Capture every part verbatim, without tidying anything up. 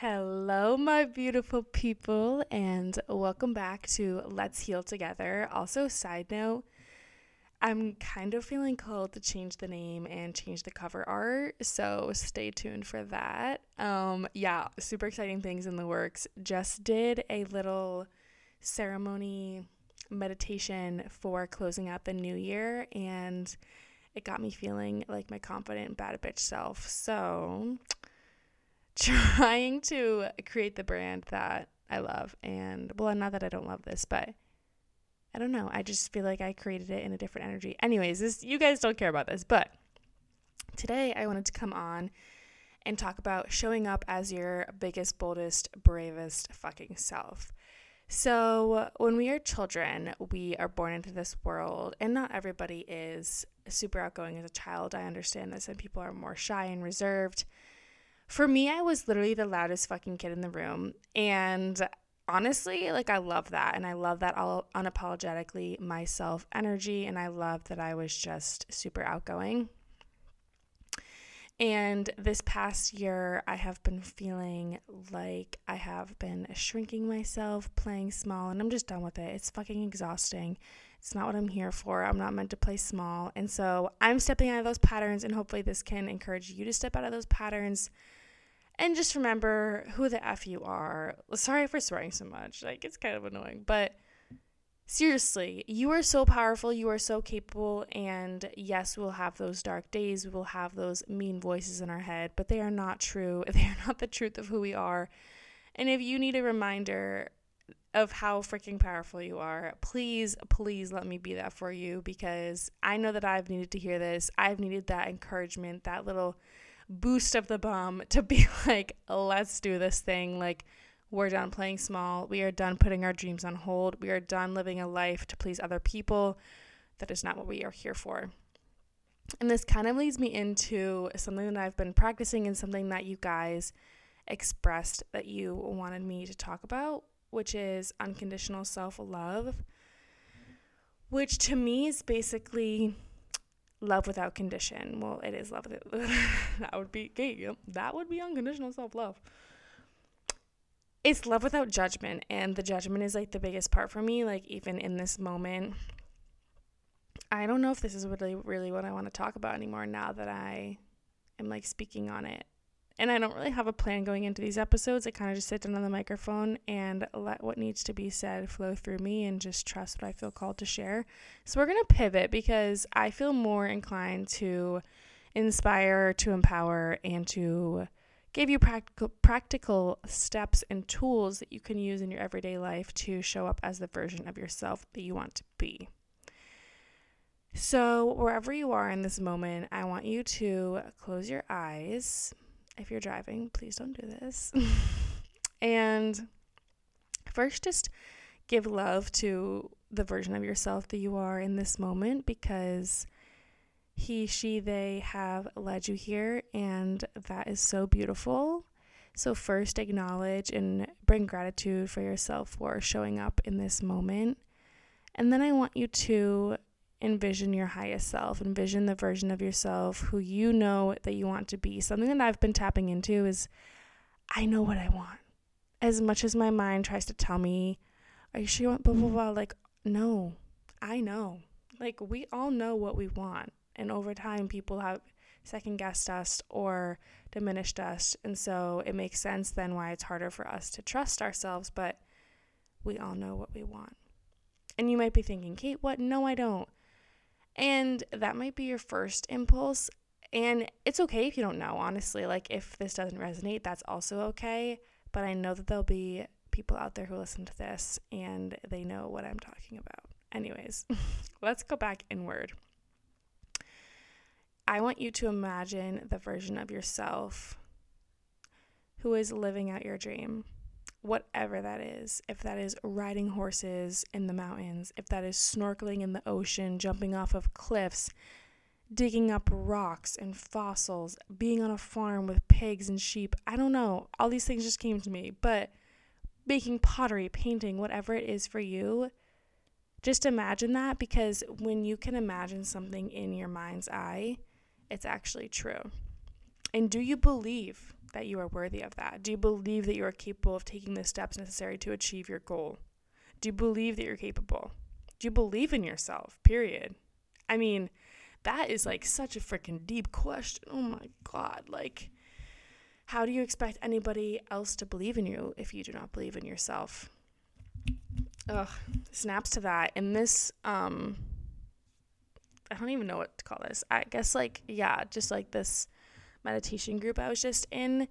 Hello, my beautiful people, and welcome back to Let's Heal Together. Also, side note, I'm kind of feeling called to change the name and change the cover art, so stay tuned for that. Um, yeah, super exciting things in the works. Just did a little ceremony meditation for closing out the new year, and it got me feeling like my confident bad bitch self, so trying to create the brand that I love. And well, not that I don't love this, but I don't know, I just feel like I created it in a different energy. Anyways, this, you guys don't care about this, but today I wanted to come on and talk about showing up as your biggest, boldest, bravest fucking self. So when we are children, we are born into this world, and not everybody is super outgoing as a child. I understand that some people are more shy and reserved. For me, I was literally the loudest fucking kid in the room, and honestly, like, I love that, and I love that all unapologetically myself energy, and I love that I was just super outgoing. And this past year, I have been feeling like I have been shrinking myself, playing small, and I'm just done with it. It's fucking exhausting. It's not what I'm here for. I'm not meant to play small. And so I'm stepping out of those patterns, and hopefully this can encourage you to step out of those patterns and just remember who the F you are. Sorry for swearing so much. Like, it's kind of annoying. But seriously, you are so powerful. You are so capable. And yes, we'll have those dark days. We will have those mean voices in our head. But they are not true. They are not the truth of who we are. And if you need a reminder of how freaking powerful you are, please, please let me be that for you, because I know that I've needed to hear this. I've needed that encouragement, that little boost of the bum to be like, let's do this thing. Like, we're done playing small. We are done putting our dreams on hold. We are done living a life to please other people. That is not what we are here for. And this kind of leads me into something that I've been practicing and something that you guys expressed that you wanted me to talk about, which is unconditional self-love, which to me is basically love without condition. Well, it is love. That would be that would be unconditional self-love. It's love without judgment, and the judgment is like the biggest part for me. Like, even in this moment, I don't know if this is really, really what I want to talk about anymore now that I am like speaking on it. And I don't really have a plan going into these episodes. I kind of just sit down on the microphone and let what needs to be said flow through me and just trust what I feel called to share. So we're going to pivot, because I feel more inclined to inspire, to empower, and to give you practical, practical steps and tools that you can use in your everyday life to show up as the version of yourself that you want to be. So wherever you are in this moment, I want you to close your eyes. If you're driving, please don't do this. And first, just give love to the version of yourself that you are in this moment, because he, she, they have led you here, and that is so beautiful. So first, acknowledge and bring gratitude for yourself for showing up in this moment. And then I want you to envision your highest self. Envision the version of yourself who you know that you want to be. Something that I've been tapping into is, I know what I want. As much as my mind tries to tell me, are you sure you want blah, blah, blah? Like, no, I know. Like, we all know what we want. And over time, people have second-guessed us or diminished us. And so it makes sense then why it's harder for us to trust ourselves, but we all know what we want. And you might be thinking, Kate, what? No, I don't. And that might be your first impulse, and it's okay if you don't know, honestly. Like, if this doesn't resonate, that's also okay, but I know that there'll be people out there who listen to this, and they know what I'm talking about. Anyways, let's go back inward. I want you to imagine the version of yourself who is living out your dream, whatever that is. If that is riding horses in the mountains, if that is snorkeling in the ocean, jumping off of cliffs, digging up rocks and fossils, being on a farm with pigs and sheep, I don't know, all these things just came to me, but making pottery, painting, whatever it is for you, just imagine that, because when you can imagine something in your mind's eye, it's actually true. And do you believe that you are worthy of that? Do you believe that you are capable of taking the steps necessary to achieve your goal? Do you believe that you're capable? Do you believe in yourself? Period. I mean, that is like such a freaking deep question. Oh my God. Like, how do you expect anybody else to believe in you if you do not believe in yourself? Ugh, snaps to that. And this, um, I don't even know what to call this. I guess like, yeah, just like this meditation group I was just in,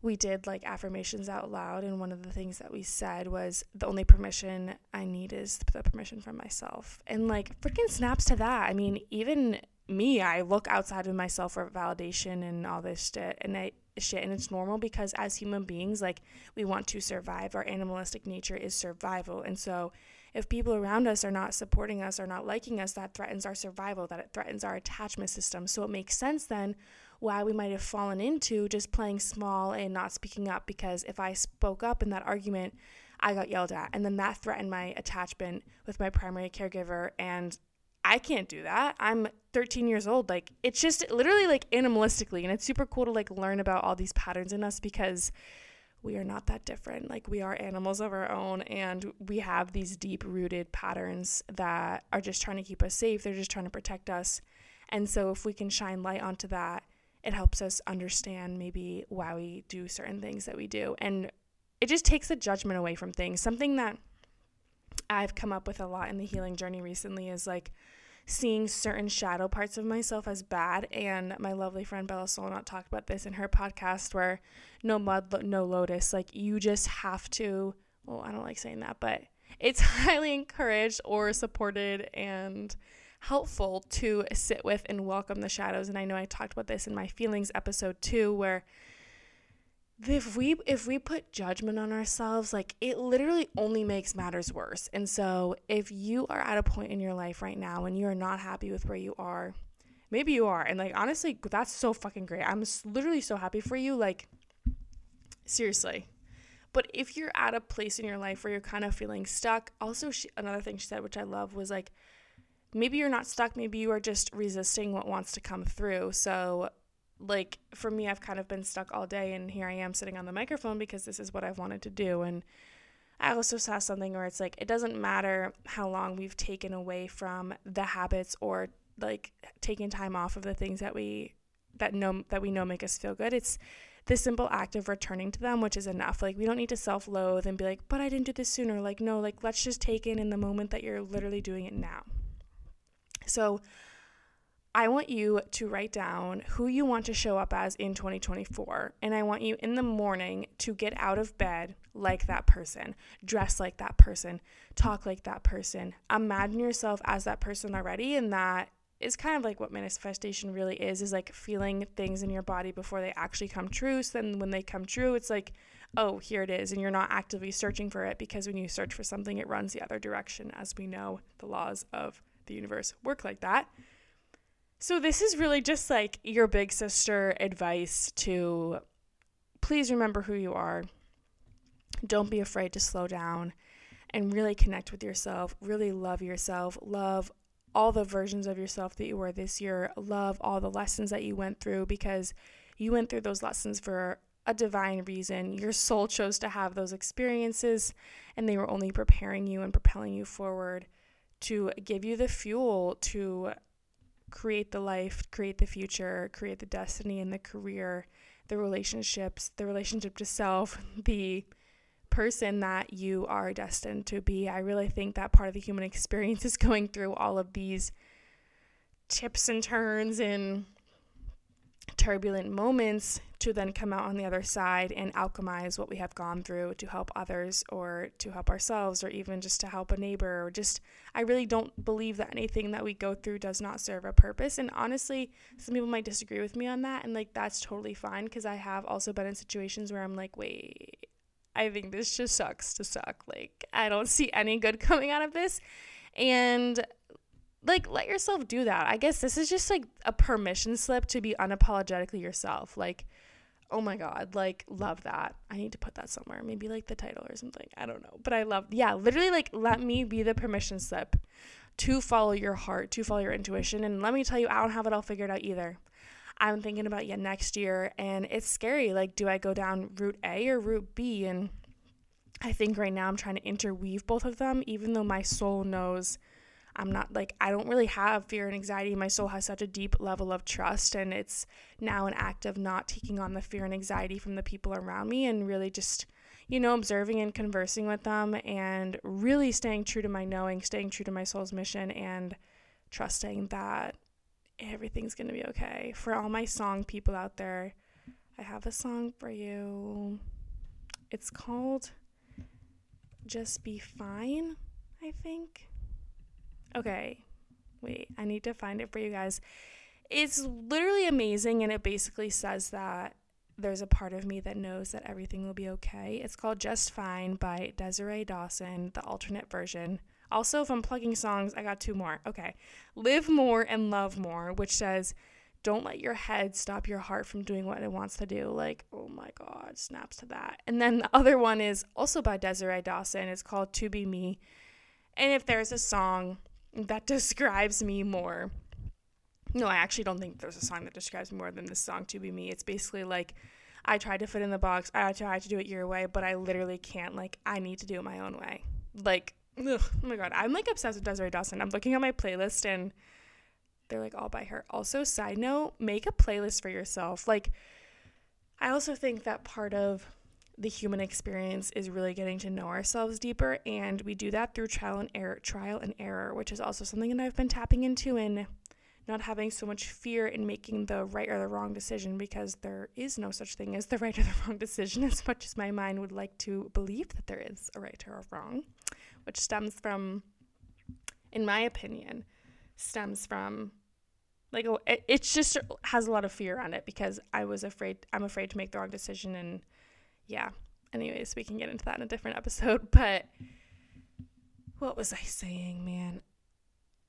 we did like affirmations out loud. And one of the things that we said was, the only permission I need is the permission from myself. And like, freaking snaps to that. I mean, even me, I look outside of myself for validation and all this shit. And I, shit. And it's normal, because as human beings, like, we want to survive. Our animalistic nature is survival. And so if people around us are not supporting us or not liking us, that threatens our survival, that it threatens our attachment system. So it makes sense then why we might have fallen into just playing small and not speaking up, because if I spoke up in that argument, I got yelled at, and then that threatened my attachment with my primary caregiver, and I can't do that. I'm thirteen years old. Like, it's just literally like animalistically. And it's super cool to like learn about all these patterns in us, because we are not that different. Like, we are animals of our own, and we have these deep rooted patterns that are just trying to keep us safe. They're just trying to protect us. And so if we can shine light onto that, it helps us understand maybe why we do certain things that we do. And it just takes the judgment away from things. Something that I've come up with a lot in the healing journey recently is like seeing certain shadow parts of myself as bad. And my lovely friend Bella Solonot talked about this in her podcast, where no mud, no lotus. Like, you just have to, well, I don't like saying that, but it's highly encouraged or supported and helpful to sit with and welcome the shadows. And I know I talked about this in my feelings episode too, where If we if we put judgment on ourselves, like, it literally only makes matters worse. And so if you are at a point in your life right now and you are not happy with where you are, maybe you are. And like, honestly, that's so fucking great. I'm literally so happy for you. Like, seriously. But if you're at a place in your life where you're kind of feeling stuck, also she, another thing she said, which I love, was like, maybe you're not stuck. Maybe you are just resisting what wants to come through. So like, for me, I've kind of been stuck all day, and here I am sitting on the microphone because this is what I've wanted to do. And I also saw something where it's like, it doesn't matter how long we've taken away from the habits or like taking time off of the things that we that know that we know make us feel good. It's the simple act of returning to them, which is enough. Like, we don't need to self-loathe and be like, but I didn't do this sooner. Like, no, like, let's just take in in the moment that you're literally doing it now. So I want you to write down who you want to show up as in twenty twenty-four, and I want you in the morning to get out of bed like that person, dress like that person, talk like that person. Imagine yourself as that person already, and that is kind of like what manifestation really is, is like feeling things in your body before they actually come true. So then when they come true, it's like, oh, here it is, and you're not actively searching for it, because when you search for something, it runs the other direction. As we know, the laws of the universe work like that. So this is really just like your big sister advice to please remember who you are. Don't be afraid to slow down and really connect with yourself. Really love yourself. Love all the versions of yourself that you were this year. Love all the lessons that you went through, because you went through those lessons for a divine reason. Your soul chose to have those experiences, and they were only preparing you and propelling you forward to give you the fuel to create the life, create the future, create the destiny and the career, the relationships, the relationship to self, the person that you are destined to be. I really think that part of the human experience is going through all of these tips and turns and turbulent moments to then come out on the other side and alchemize what we have gone through to help others, or to help ourselves, or even just to help a neighbor, or just, I really don't believe that anything that we go through does not serve a purpose. And honestly, some people might disagree with me on that, and like, that's totally fine, because I have also been in situations where I'm like, wait, I think this just sucks to suck. Like, I don't see any good coming out of this. And like, let yourself do that. I guess this is just like a permission slip to be unapologetically yourself. Like, oh my God, like, love that. I need to put that somewhere. Maybe like the title or something. I don't know. But I love, yeah, literally like, let me be the permission slip to follow your heart, to follow your intuition. And let me tell you, I don't have it all figured out either. I'm thinking about yet next year, and it's scary. Like, do I go down route A or route B? And I think right now I'm trying to interweave both of them, even though my soul knows I'm not, like, I don't really have fear and anxiety. My soul has such a deep level of trust, and it's now an act of not taking on the fear and anxiety from the people around me and really just, you know, observing and conversing with them and really staying true to my knowing, staying true to my soul's mission, and trusting that everything's going to be okay. For all my song people out there, I have a song for you. It's called Just Be Fine, I think. Okay, wait, I need to find it for you guys. It's literally amazing, and it basically says that there's a part of me that knows that everything will be okay. It's called Just Fine by Desiree Dawson, the alternate version. Also, if I'm plugging songs, I got two more. Okay, Live More and Love More, which says, don't let your head stop your heart from doing what it wants to do. Like, oh my God, snaps to that. And then the other one is also by Desiree Dawson. It's called To Be Me. And if there's a song that describes me more, no, I actually don't think there's a song that describes me more than this song, To Be Me. It's basically like, I tried to fit in the box, I tried to do it your way, but I literally can't. Like, I need to do it my own way. Like, ugh, oh my God, I'm like obsessed with Desiree Dawson. I'm looking at my playlist and they're like all by her. Also, side note, make a playlist for yourself. Like, I also think that part of the human experience is really getting to know ourselves deeper, and we do that through trial and error, trial and error, which is also something that I've been tapping into and not having so much fear in making the right or the wrong decision, because there is no such thing as the right or the wrong decision, as much as my mind would like to believe that there is a right or a wrong, which stems from, in my opinion, stems from, like, it, it just has a lot of fear on it, because I was afraid, I'm afraid to make the wrong decision, and yeah, anyways, we can get into that in a different episode, but what was I saying, man?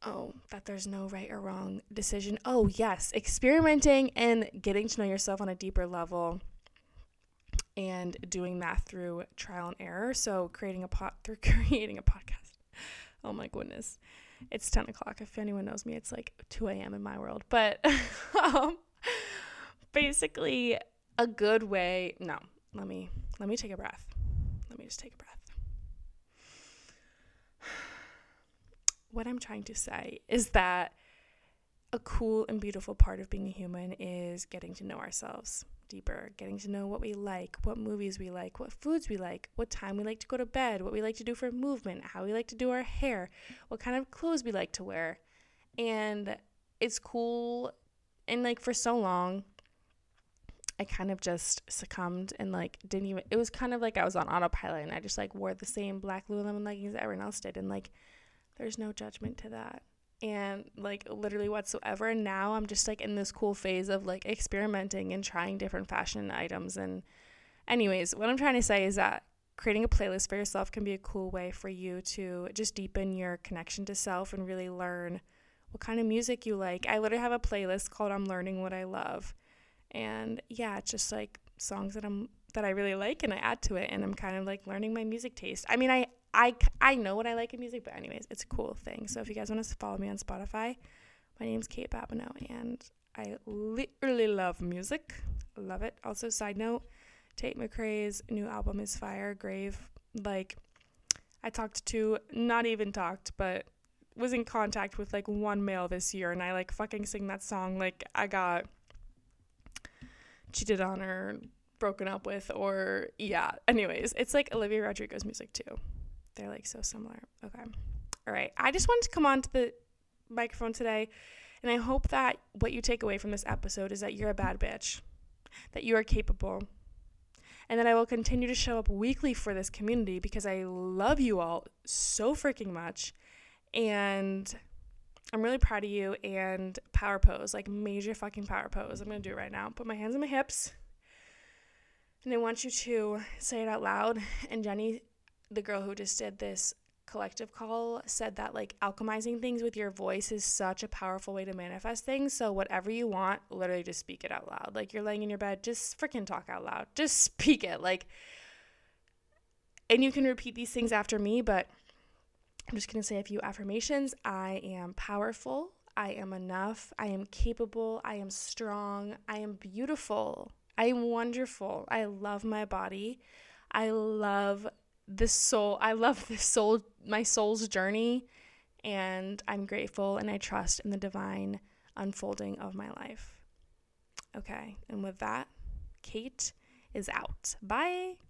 Oh, that there's no right or wrong decision. Oh, yes, experimenting and getting to know yourself on a deeper level and doing that through trial and error. So creating a pot through creating a podcast. Oh, my goodness. It's ten o'clock. If anyone knows me, it's like two a.m. in my world. But um, basically a good way. No, let me let me take a breath. Let me just take a breath. What I'm trying to say is that a cool and beautiful part of being a human is getting to know ourselves deeper, getting to know what we like, what movies we like, what foods we like, what time we like to go to bed, what we like to do for movement, how we like to do our hair, what kind of clothes we like to wear. And it's cool. And like for so long, I kind of just succumbed and like didn't even, it was kind of like I was on autopilot and I just like wore the same black Lululemon leggings that everyone else did. And like, there's no judgment to that, and like literally whatsoever. And now I'm just like in this cool phase of like experimenting and trying different fashion items. And anyways, what I'm trying to say is that creating a playlist for yourself can be a cool way for you to just deepen your connection to self and really learn what kind of music you like. I literally have a playlist called I'm Learning What I Love, and yeah, it's just like songs that I'm that I really like, and I add to it, and I'm kind of like learning my music taste. I mean, I I, I know what I like in music, but anyways, it's a cool thing. So if you guys want to follow me on Spotify, my name's Kate Babineau, and I literally love music. Love it. Also, side note, Tate McRae's new album is Fire, Grave. Like, I talked to, not even talked, but was in contact with, like, one male this year, and I, like, fucking sing that song. Like, I got cheated on or broken up with, or, yeah. Anyways, it's, like, Olivia Rodrigo's music, too. They're like so similar. Okay. All right. I just wanted to come on to the microphone today, and I hope that what you take away from this episode is that you're a bad bitch, that you are capable, and that I will continue to show up weekly for this community because I love you all so freaking much, and I'm really proud of you. And power pose, like major fucking power pose. I'm going to do it right now. Put my hands on my hips, and I want you to say it out loud. And Jenny, the girl who just did this collective call, said that like alchemizing things with your voice is such a powerful way to manifest things. So whatever you want, literally just speak it out loud. Like you're laying in your bed, just freaking talk out loud. Just speak it. Like, and you can repeat these things after me, but I'm just going to say a few affirmations. I am powerful. I am enough, I am capable, I am strong, I am beautiful, I am wonderful, I love my body, I love the soul, I love the soul, my soul's journey, and I'm grateful and I trust in the divine unfolding of my life. Okay, and with that, Kate is out. Bye.